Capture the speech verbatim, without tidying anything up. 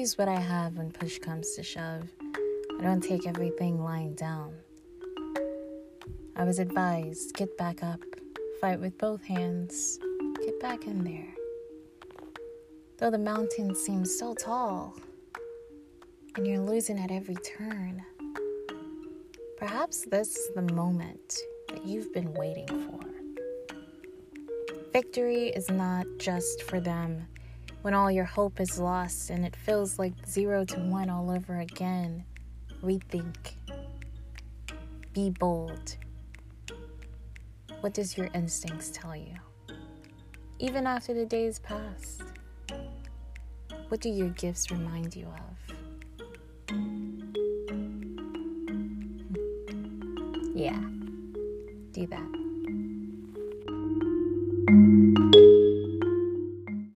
use what I have when push comes to shove. I don't take everything lying down. I was advised, get back up, fight with both hands, get back in there. Though the mountain seems so tall, and you're losing at every turn, perhaps this is the moment that you've been waiting for. Victory is not just for them when all your hope is lost and it feels like zero to one all over again. Rethink. Be bold. What does your instincts tell you? Even after the days passed, what do your gifts remind you of? Yeah, do that.